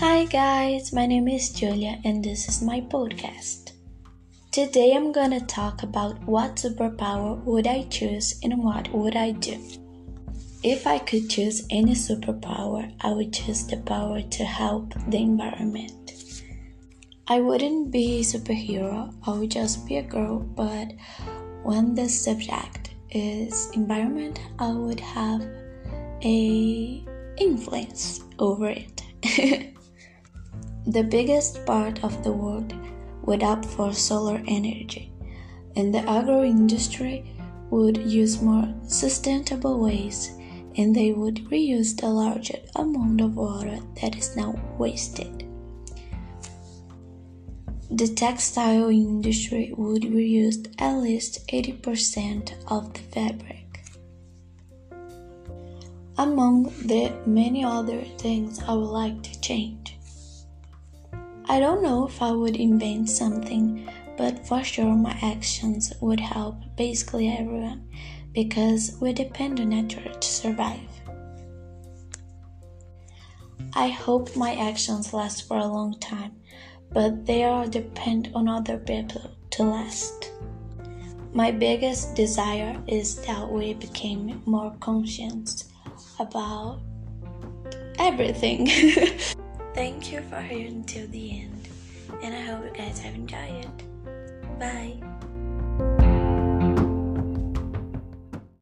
Hi guys, my name is Julia and this is my podcast. Today I'm gonna talk about what superpower would I choose and what would I do. If I could choose any superpower, I would choose the power to help the environment. I wouldn't be a superhero, I would just be a girl, but when the subject is environment, I would have an influence over it. The biggest part of the world would opt for solar energy, and the agro industry would use more sustainable ways, and they would reuse the larger amount of water that is now wasted. The textile industry would reuse at least 80% of the fabric. Among the many other things I would like to change. I don't know if I would invent something, but for sure my actions would help basically everyone, because we depend on nature to survive. I hope my actions last for a long time, but they are depend on other people to last. My biggest desire is that we became more conscious about everything. Thank you for hearing till the end, and I hope you guys have enjoyed it. Bye.